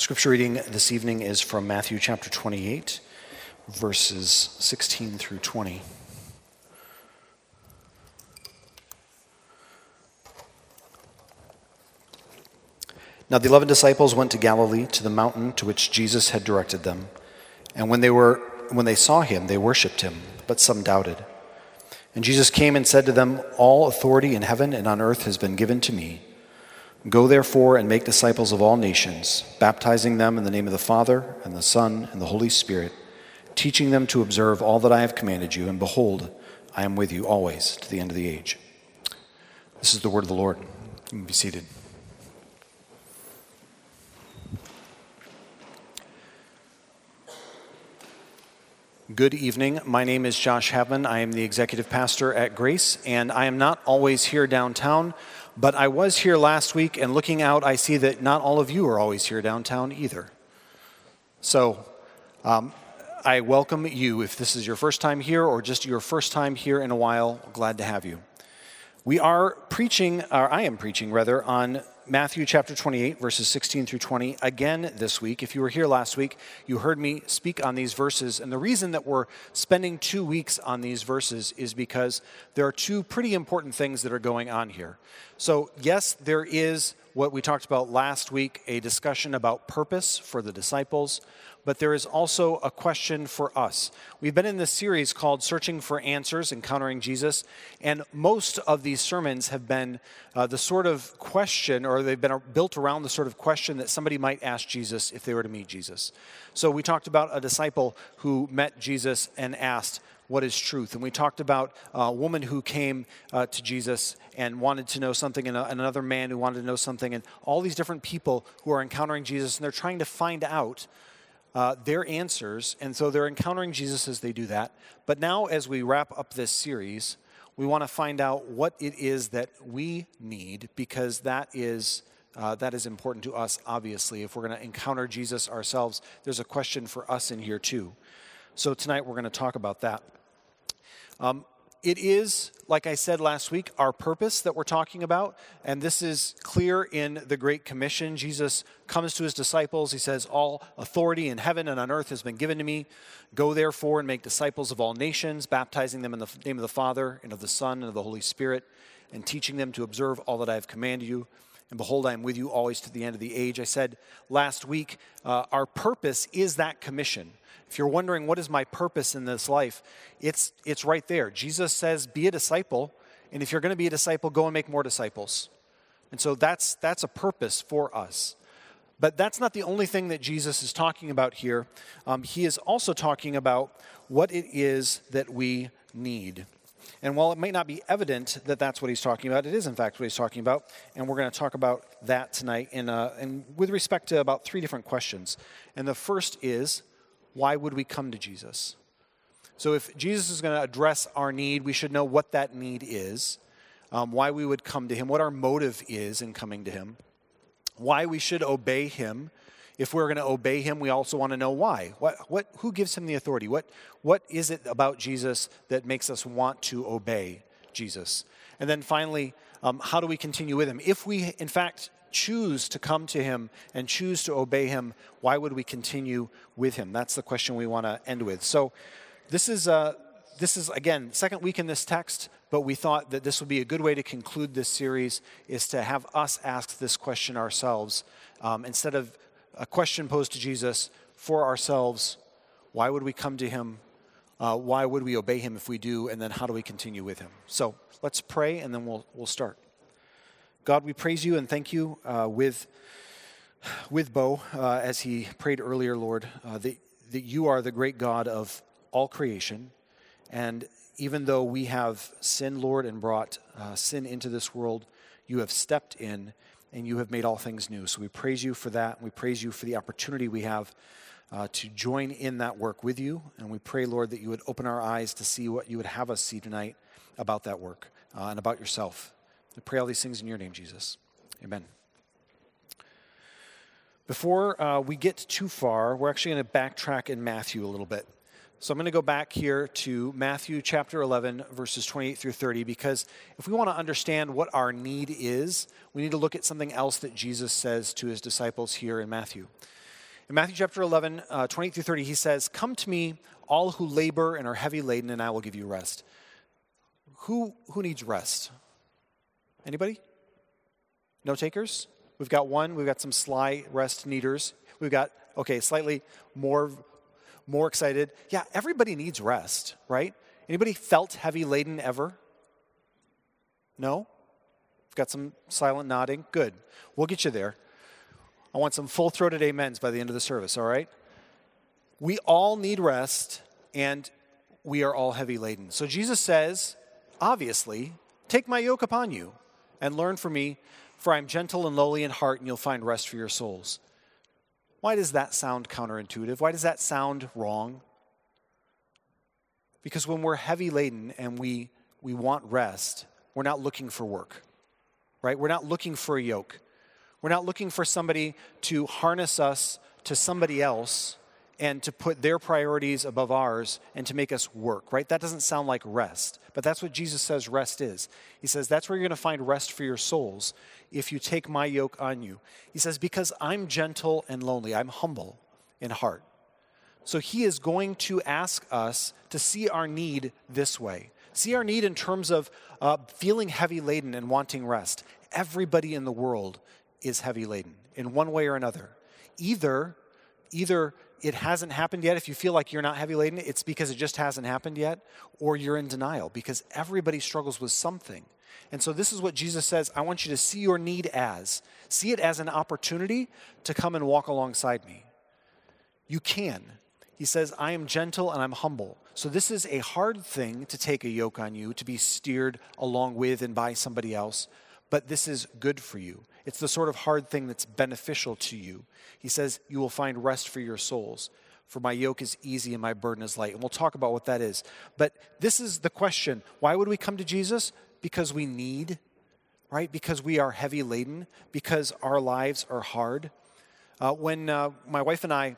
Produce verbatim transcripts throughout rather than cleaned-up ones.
Scripture reading this evening is from Matthew chapter twenty-eight, verses sixteen through twenty. Now the eleven disciples went to Galilee, to the mountain to which Jesus had directed them. And when they were when they saw him, they worshipped him, but some doubted. And Jesus came and said to them, "All authority in heaven and on earth has been given to me. Go therefore and make disciples of all nations, baptizing them in the name of the Father and the Son and the Holy Spirit, teaching them to observe all that I have commanded you, and behold, I am with you always to the end of the age." This is the word of the Lord. You may be seated. Good evening. My name is Josh Habman. I am the executive pastor at Grace, and I am not always here downtown, but I was here last week, and looking out, I see that not all of you are always here downtown either. So um, I welcome you. If this is your first time here or just your first time here in a while, glad to have you. We are preaching, or I am preaching rather, on Matthew chapter twenty-eight, verses sixteen through twenty, again this week. If you were here last week, you heard me speak on these verses. And the reason that we're spending two weeks on these verses is because there are two pretty important things that are going on here. So yes, there is what we talked about last week, a discussion about purpose for the disciples, but there is also a question for us. We've been in this series called Searching for Answers, Encountering Jesus, and most of these sermons have been uh, the sort of question, or they've been built around the sort of question that somebody might ask Jesus if they were to meet Jesus. So we talked about a disciple who met Jesus and asked, "What is truth?" And we talked about a woman who came uh, to Jesus and wanted to know something, and, a, and another man who wanted to know something, and all these different people who are encountering Jesus, and they're trying to find out Uh, their answers, and so they're encountering Jesus as they do that. But now, as we wrap up this series, we want to find out what it is that we need, because that is uh, that is important to us, obviously. If we're going to encounter Jesus ourselves, there's a question for us in here, too. So tonight, we're going to talk about that. Um, It is, like I said last week, our purpose that we're talking about, and this is clear in the Great Commission. Jesus comes to his disciples. He says, "All authority in heaven and on earth has been given to me. Go therefore and make disciples of all nations, baptizing them in the name of the Father and of the Son and of the Holy Spirit, and teaching them to observe all that I have commanded you. And behold, I am with you always to the end of the age." I said last week, uh, our purpose is that commission. If you're wondering, what is my purpose in this life, it's it's right there. Jesus says, be a disciple, and if you're going to be a disciple, go and make more disciples. And so that's that's a purpose for us. But that's not the only thing that Jesus is talking about here. Um, he is also talking about what it is that we need. And while it may not be evident that that's what he's talking about, it is in fact what he's talking about, and we're going to talk about that tonight in a, and with respect to about three different questions. And the first is, why would we come to Jesus? So if Jesus is going to address our need, we should know what that need is, um, why we would come to him, what our motive is in coming to him, why we should obey him. If we're going to obey him, we also want to know why. What, what, who gives him the authority? What, what is it about Jesus that makes us want to obey Jesus? And then finally, um, how do we continue with him? If we, in fact, choose to come to him and choose to obey him, why would we continue with him? That's the question we want to end with. So this is, uh, this is again, second week in this text, but we thought that this would be a good way to conclude this series, is to have us ask this question ourselves, um, instead of a question posed to Jesus for ourselves. Why would we come to him? Uh, why would we obey him if we do? And then how do we continue with him? So let's pray, and then we'll we'll start. God, we praise you and thank you uh, with, with Bo, uh, as he prayed earlier, Lord, uh, that, that you are the great God of all creation. And even though we have sinned, Lord, and brought uh, sin into this world, you have stepped in and you have made all things new. So we praise you for that. We praise you for the opportunity we have uh, to join in that work with you. And we pray, Lord, that you would open our eyes to see what you would have us see tonight about that work uh, and about yourself. I pray all these things in your name, Jesus. Amen. Before uh, we get too far, we're actually going to backtrack in Matthew a little bit. So I'm going to go back here to Matthew chapter eleven, verses twenty-eight through thirty, because if we want to understand what our need is, we need to look at something else that Jesus says to his disciples here in Matthew. In Matthew chapter eleven, uh, twenty-eight through thirty, he says, "Come to me, all who labor and are heavy laden, and I will give you rest." Who who needs rest? Anybody? No takers? We've got one. We've got some sly rest needers. We've got, okay, slightly more, more excited. Yeah, everybody needs rest, right? Anybody felt heavy laden ever? No? We've got some silent nodding. Good. We'll get you there. I want some full-throated amens by the end of the service, all right? We all need rest, and we are all heavy laden. So Jesus says, obviously, take my yoke upon you and learn from me, for I am gentle and lowly in heart, and you'll find rest for your souls. Why does that sound counterintuitive? Why does that sound wrong? Because when we're heavy laden and we, we want rest, we're not looking for work, right? We're not looking for a yoke. We're not looking for somebody to harness us to somebody else and to put their priorities above ours and to make us work, right? That doesn't sound like rest, but that's what Jesus says rest is. He says, that's where you're going to find rest for your souls if you take my yoke on you. He says, because I'm gentle and lonely, I'm humble in heart. So he is going to ask us to see our need this way. See our need in terms of uh, feeling heavy laden and wanting rest. Everybody in the world is heavy laden in one way or another. Either, either it hasn't happened yet. If you feel like you're not heavy laden, it's because it just hasn't happened yet, or you're in denial because everybody struggles with something. And so this is what Jesus says, I want you to see your need as, see it as an opportunity to come and walk alongside me. You can. He says, I am gentle and I'm humble. So this is a hard thing to take a yoke on you, to be steered along with and by somebody else. But this is good for you. It's the sort of hard thing that's beneficial to you. He says, you will find rest for your souls, for my yoke is easy and my burden is light. And we'll talk about what that is. But this is the question. Why would we come to Jesus? Because we need, right? Because we are heavy laden, because our lives are hard. Uh, when uh, my wife and I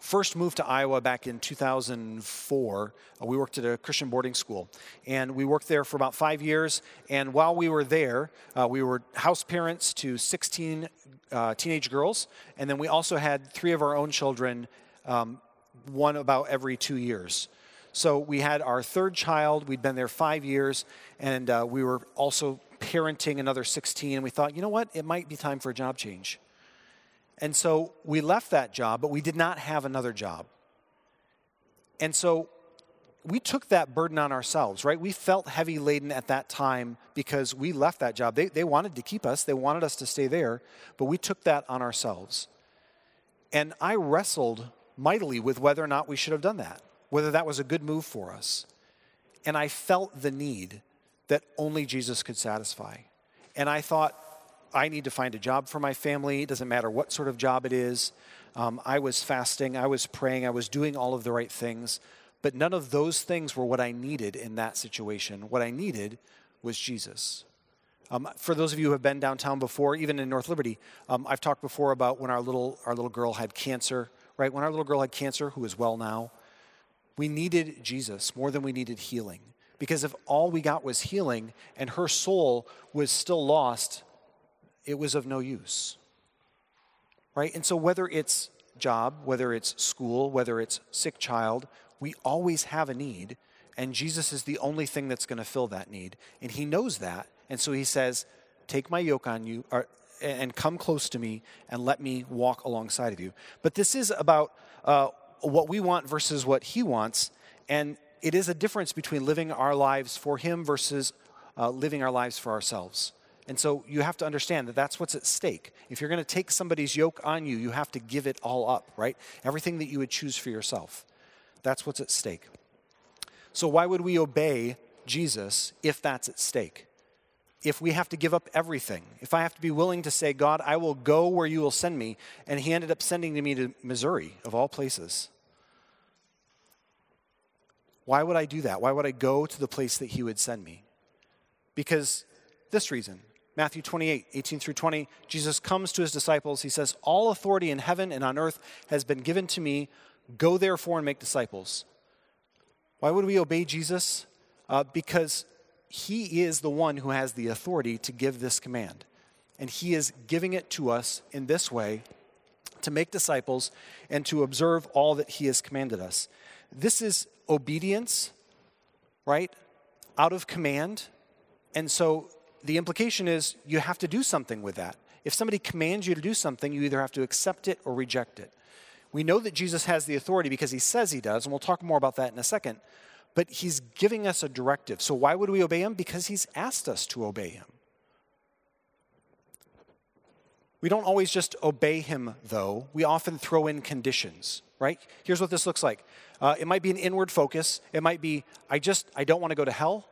first moved to Iowa back in two thousand four. Uh, we worked at a Christian boarding school, and we worked there for about five years. And while we were there, uh, we were house parents to sixteen uh, teenage girls, and then we also had three of our own children, um, one about every two years. So we had our third child. We'd been there five years, and uh, we were also parenting another sixteen. And we thought, you know what? It might be time for a job change. And so we left that job, but we did not have another job. And so we took that burden on ourselves, right? We felt heavy laden at that time because we left that job. They, they wanted to keep us. They wanted us to stay there, but we took that on ourselves. And I wrestled mightily with whether or not we should have done that, whether that was a good move for us. And I felt the need that only Jesus could satisfy. And I thought, I need to find a job for my family. It doesn't matter what sort of job it is. Um, I was fasting. I was praying. I was doing all of the right things. But none of those things were what I needed in that situation. What I needed was Jesus. Um, for those of you who have been downtown before, even in North Liberty, um, I've talked before about when our little our little girl had cancer, right? When our little girl had cancer, who is well now, we needed Jesus more than we needed healing. Because if all we got was healing and her soul was still lost, it was of no use, right? And so whether it's job, whether it's school, whether it's sick child, we always have a need, and Jesus is the only thing that's going to fill that need, and he knows that, and so he says, take my yoke on you, or, and come close to me, and let me walk alongside of you. But this is about uh, what we want versus what he wants, and it is a difference between living our lives for him versus uh, living our lives for ourselves. And so you have to understand that that's what's at stake. If you're going to take somebody's yoke on you, you have to give it all up, right? Everything that you would choose for yourself. That's what's at stake. So why would we obey Jesus if that's at stake? If we have to give up everything, if I have to be willing to say, God, I will go where you will send me, and he ended up sending me to Missouri, of all places. Why would I do that? Why would I go to the place that he would send me? Because this reason. Matthew twenty-eight, eighteen through twenty, Jesus comes to his disciples. He says, all authority in heaven and on earth has been given to me. Go therefore and make disciples. Why would we obey Jesus? Uh, because he is the one who has the authority to give this command. And he is giving it to us in this way to make disciples, and to observe all that he has commanded us. This is obedience, right? Out of command. And so the implication is you have to do something with that. If somebody commands you to do something, you either have to accept it or reject it. We know that Jesus has the authority because he says he does, and we'll talk more about that in a second. But he's giving us a directive. So why would we obey him? Because he's asked us to obey him. We don't always just obey him, though. We often throw in conditions, right? Here's what this looks like. Uh, it might be an inward focus. It might be, I just, I don't want to go to hell.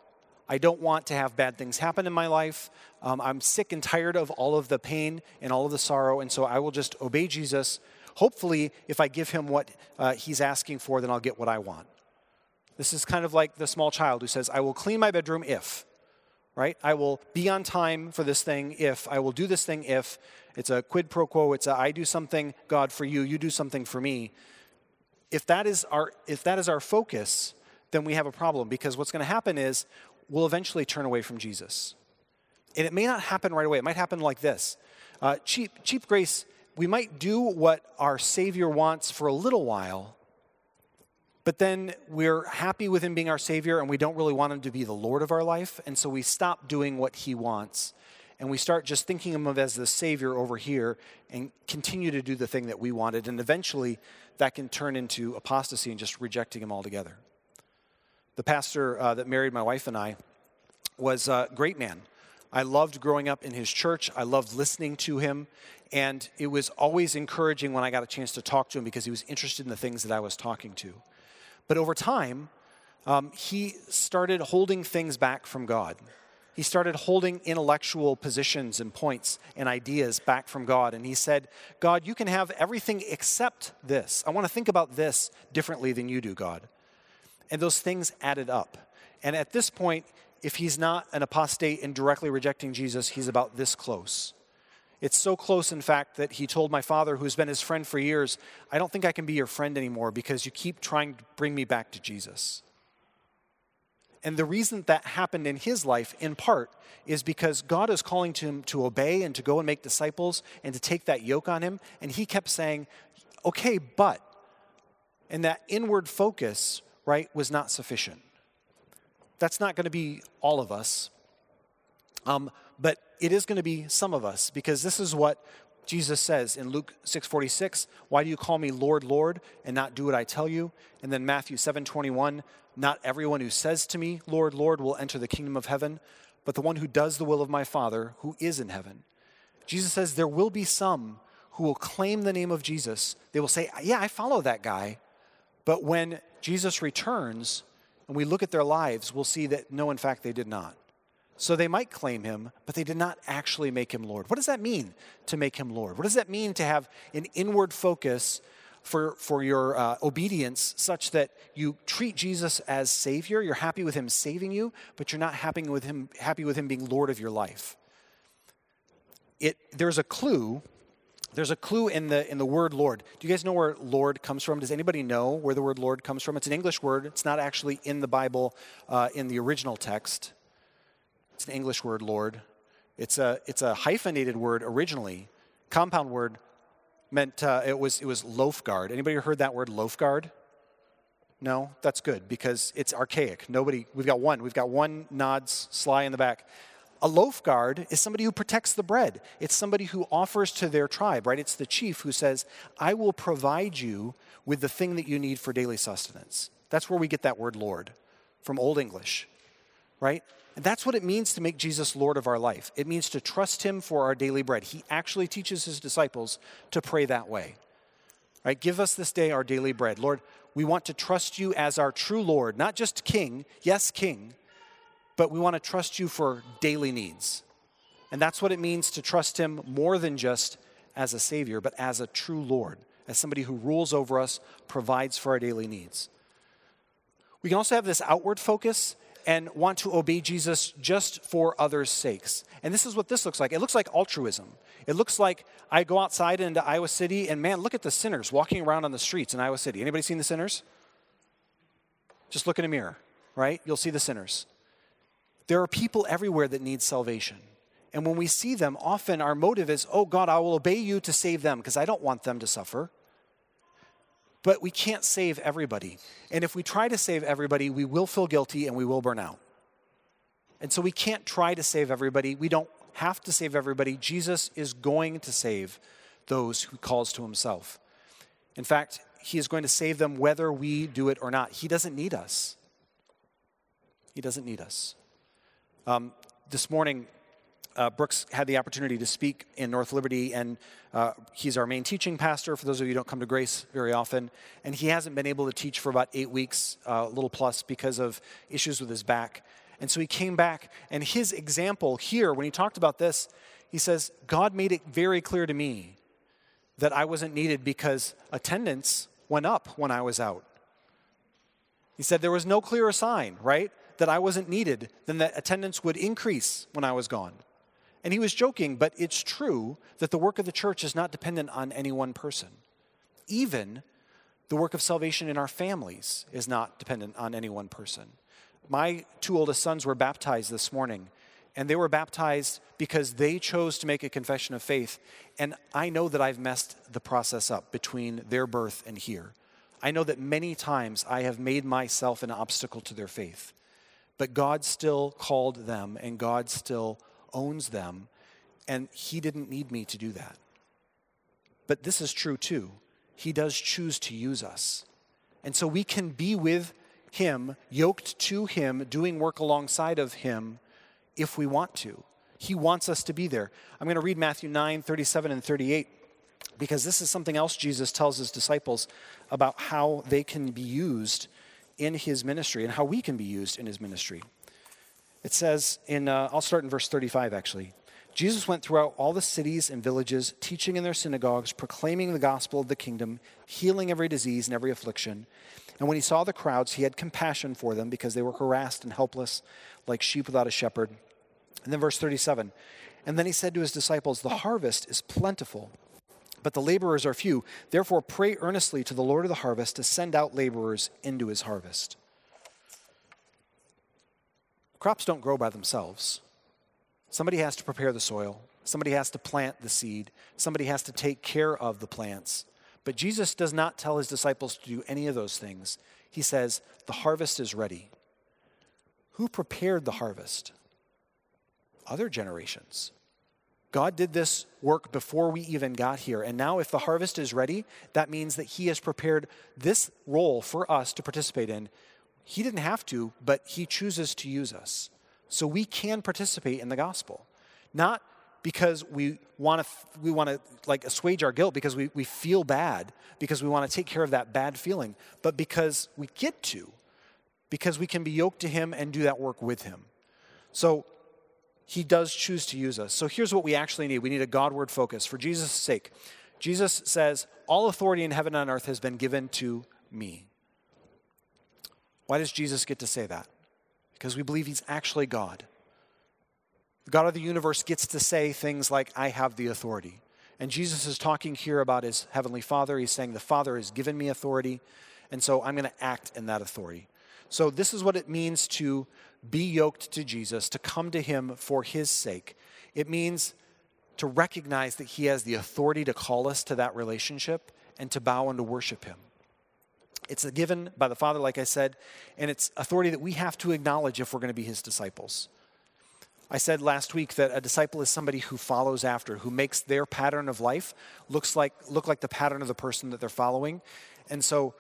I don't want to have bad things happen in my life. Um, I'm sick and tired of all of the pain and all of the sorrow, and so I will just obey Jesus. Hopefully, if I give him what uh, he's asking for, then I'll get what I want. This is kind of like the small child who says, I will clean my bedroom if, right? I will be on time for this thing if, I will do this thing if. It's a quid pro quo. It's a I do something, God, for you. You do something for me. If that is our, if that is our focus, then we have a problem, because what's going to happen is we'll eventually turn away from Jesus. And it may not happen right away. It might happen like this. Uh, cheap, cheap grace, we might do what our Savior wants for a little while, but then we're happy with him being our Savior, and we don't really want him to be the Lord of our life, and so we stop doing what he wants, and we start just thinking of him as the Savior over here and continue to do the thing that we wanted, and eventually that can turn into apostasy and just rejecting him altogether. The pastor uh, that married my wife and I was a great man. I loved growing up in his church. I loved listening to him. And it was always encouraging when I got a chance to talk to him, because he was interested in the things that I was talking to. But over time, um, he started holding things back from God. He started holding intellectual positions and points and ideas back from God. And he said, God, you can have everything except this. I want to think about this differently than you do, God. And those things added up. And at this point, if he's not an apostate and directly rejecting Jesus, he's about this close. It's so close, in fact, that he told my father, who's been his friend for years, I don't think I can be your friend anymore because you keep trying to bring me back to Jesus. And the reason that happened in his life, in part, is because God is calling to him to obey and to go and make disciples and to take that yoke on him. And he kept saying, okay, but, and that inward focus, right, was not sufficient. That's not going to be all of us, um, but it is going to be some of us, because this is what Jesus says in Luke six forty-six, why do you call me Lord, Lord, and not do what I tell you? And then Matthew seven twenty-one, not everyone who says to me, Lord, Lord, will enter the kingdom of heaven, but the one who does the will of my Father who is in heaven. Jesus says there will be some who will claim the name of Jesus. They will say, yeah, I follow that guy, but when Jesus returns and we look at their lives, we'll see that no, in fact, they did not. So they might claim him, but they did not actually make him Lord. What does that mean to make him Lord? What does that mean to have an inward focus for, for your uh, obedience such that you treat Jesus as Savior? You're happy with him saving you, but you're not happy with him, happy with him being Lord of your life. It, there's a clue. There's a clue in the in the word Lord. Do you guys know where Lord comes from? Does anybody know where the word Lord comes from? It's an English word. It's not actually in the Bible uh, in the original text. It's an English word, Lord. It's a it's a hyphenated word originally. Compound word meant uh, it was it was Lofgard. Anybody heard that word Lofgard? No, that's good because it's archaic. Nobody. We've got one. We've got one nods sly in the back. A loaf guard is somebody who protects the bread. It's somebody who offers to their tribe, right? It's the chief who says, I will provide you with the thing that you need for daily sustenance. That's where we get that word Lord from Old English, right? And that's what it means to make Jesus Lord of our life. It means to trust him for our daily bread. He actually teaches his disciples to pray that way, right? Give us this day our daily bread. Lord, we want to trust you as our true Lord, not just King, yes, King, but we want to trust you for daily needs. And that's what it means to trust him more than just as a Savior, but as a true Lord, as somebody who rules over us, provides for our daily needs. We can also have this outward focus and want to obey Jesus just for others' sakes. And this is what this looks like. It looks like altruism. It looks like I go outside into Iowa City, and man, look at the sinners walking around on the streets in Iowa City. Anybody seen the sinners? Just look in a mirror, right? You'll see the sinners. There are people everywhere that need salvation. And when we see them, often our motive is, oh God, I will obey you to save them because I don't want them to suffer. But we can't save everybody. And if we try to save everybody, we will feel guilty and we will burn out. And so we can't try to save everybody. We don't have to save everybody. Jesus is going to save those who calls to himself. In fact, he is going to save them whether we do it or not. He doesn't need us. He doesn't need us. Um, this morning, uh, Brooks had the opportunity to speak in North Liberty, and uh, he's our main teaching pastor, for those of you who don't come to Grace very often. And he hasn't been able to teach for about eight weeks, a uh, little plus, because of issues with his back. And so he came back, and his example here, when he talked about this, he says, God made it very clear to me that I wasn't needed because attendance went up when I was out. He said there was no clearer sign, right, that I wasn't needed than that attendance would increase when I was gone. And he was joking, but it's true that the work of the church is not dependent on any one person. Even the work of salvation in our families is not dependent on any one person. My two oldest sons were baptized this morning, and they were baptized because they chose to make a confession of faith. And I know that I've messed the process up between their birth and here. I know that many times I have made myself an obstacle to their faith. But God still called them, and God still owns them, and he didn't need me to do that. But this is true too. He does choose to use us. And so we can be with him, yoked to him, doing work alongside of him if we want to. He wants us to be there. I'm going to read Matthew nine, thirty-seven and thirty-eight, because this is something else Jesus tells his disciples about how they can be used in his ministry and how we can be used in his ministry. It says in, uh, I'll start in verse thirty-five actually. Jesus went throughout all the cities and villages, teaching in their synagogues, proclaiming the gospel of the kingdom, healing every disease and every affliction. And when he saw the crowds, he had compassion for them because they were harassed and helpless, like sheep without a shepherd. And then verse thirty-seven, and then he said to his disciples, the harvest is plentiful, but the laborers are few. Therefore, pray earnestly to the Lord of the harvest to send out laborers into his harvest. Crops don't grow by themselves. Somebody has to prepare the soil. Somebody has to plant the seed. Somebody has to take care of the plants. But Jesus does not tell his disciples to do any of those things. He says, the harvest is ready. Who prepared the harvest? Other generations. God did this work before we even got here. And now if the harvest is ready, that means that he has prepared this role for us to participate in. He didn't have to, but he chooses to use us. So we can participate in the gospel. Not because we want to we want to like assuage our guilt, because we, we feel bad, because we want to take care of that bad feeling, but because we get to, because we can be yoked to him and do that work with him. So he does choose to use us. So here's what we actually need. We need a Godward focus for Jesus' sake. Jesus says, all authority in heaven and on earth has been given to me. Why does Jesus get to say that? Because we believe he's actually God. The God of the universe gets to say things like, I have the authority. And Jesus is talking here about his heavenly Father. He's saying the Father has given me authority, and so I'm going to act in that authority. So this is what it means to be yoked to Jesus, to come to him for his sake. It means to recognize that he has the authority to call us to that relationship and to bow and to worship him. It's a given by the Father, like I said, and it's authority that we have to acknowledge if we're going to be his disciples. I said last week that a disciple is somebody who follows after, who makes their pattern of life looks like, look like the pattern of the person that they're following. And so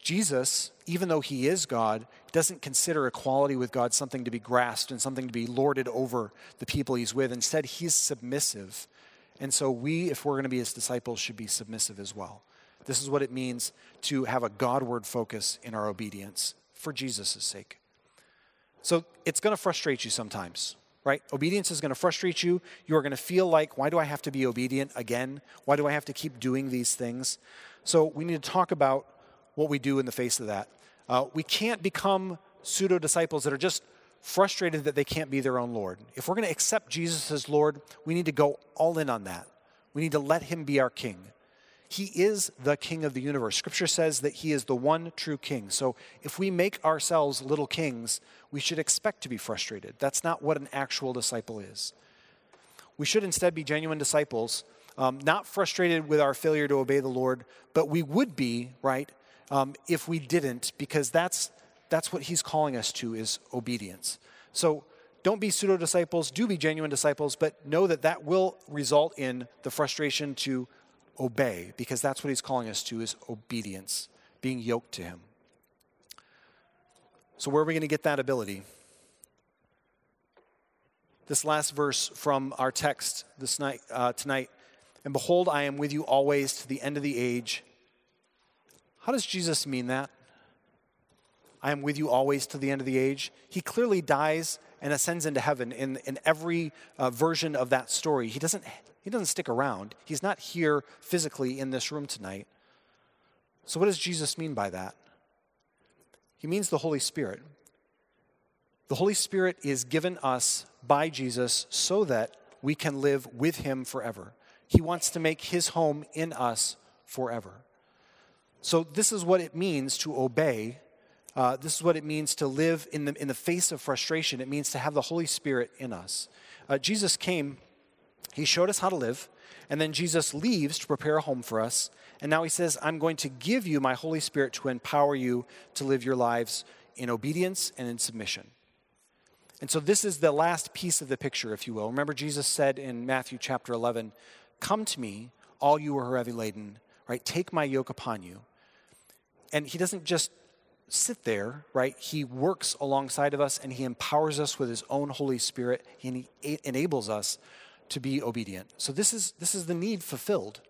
Jesus, even though he is God, doesn't consider equality with God something to be grasped and something to be lorded over the people he's with. Instead, he's submissive. And so we, if we're going to be his disciples, should be submissive as well. This is what it means to have a Godward focus in our obedience for Jesus' sake. So it's going to frustrate you sometimes, right? Obedience is going to frustrate you. You're going to feel like, why do I have to be obedient again? Why do I have to keep doing these things? So we need to talk about what we do in the face of that. Uh, we can't become pseudo-disciples that are just frustrated that they can't be their own Lord. If we're going to accept Jesus as Lord, we need to go all in on that. We need to let him be our king. He is the king of the universe. Scripture says that he is the one true king. So if we make ourselves little kings, we should expect to be frustrated. That's not what an actual disciple is. We should instead be genuine disciples, um, not frustrated with our failure to obey the Lord, but we would be, right, um, if we didn't, because that's that's what he's calling us to, is obedience. So don't be pseudo-disciples. Do be genuine disciples, but know that that will result in the frustration to obey, because that's what he's calling us to, is obedience, being yoked to him. So where are we going to get that ability? This last verse from our text this night, uh, tonight, and behold, I am with you always to the end of the age. How does Jesus mean that? I am with you always to the end of the age. He clearly dies and ascends into heaven in, in every uh, version of that story. He doesn't, he doesn't stick around. He's not here physically in this room tonight. So what does Jesus mean by that? He means the Holy Spirit. The Holy Spirit is given us by Jesus so that we can live with him forever. He wants to make his home in us forever. So this is what it means to obey. Uh, this is what it means to live in the in the face of frustration. It means to have the Holy Spirit in us. Uh, Jesus came, he showed us how to live, and then Jesus leaves to prepare a home for us. And now he says, I'm going to give you my Holy Spirit to empower you to live your lives in obedience and in submission. And so this is the last piece of the picture, if you will. Remember, Jesus said in Matthew chapter eleven, come to me, all you who are heavy laden, right? Take my yoke upon you. And he doesn't just sit there, right? He works alongside of us, and he empowers us with his own Holy Spirit, and he enables us to be obedient. So this is this is the need fulfilled.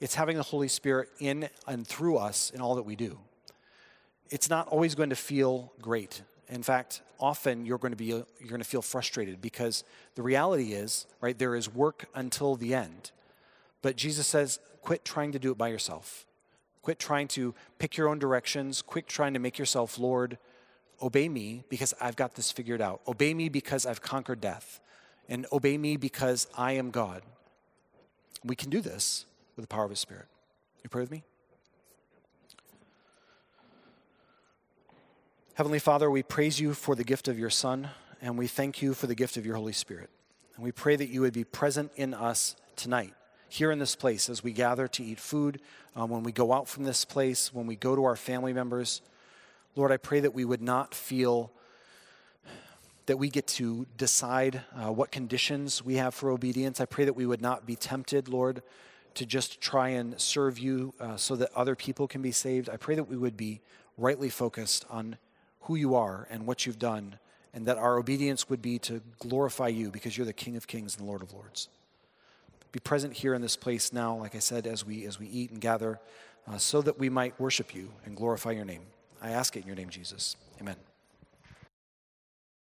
It's having the Holy Spirit in and through us in all that we do. It's not always going to feel great. In fact, often you're going to be you're going to feel frustrated, because the reality is, right, there is work until the end. But Jesus says, quit trying to do it by yourself. Quit trying to pick your own directions. Quit trying to make yourself Lord. Obey me because I've got this figured out. Obey me because I've conquered death. And obey me because I am God. We can do this with the power of his Spirit. You pray with me? Heavenly Father, we praise you for the gift of your Son, and we thank you for the gift of your Holy Spirit. And we pray that you would be present in us tonight, here in this place, as we gather to eat food, um, when we go out from this place, when we go to our family members. Lord, I pray that we would not feel that we get to decide uh, what conditions we have for obedience. I pray that we would not be tempted, Lord, to just try and serve you uh, so that other people can be saved. I pray that we would be rightly focused on who you are and what you've done, and that our obedience would be to glorify you, because you're the King of Kings and the Lord of Lords. Be present here in this place now, like I said, as we as we eat and gather, uh, so that we might worship you and glorify your name. I ask it in your name, Jesus. Amen.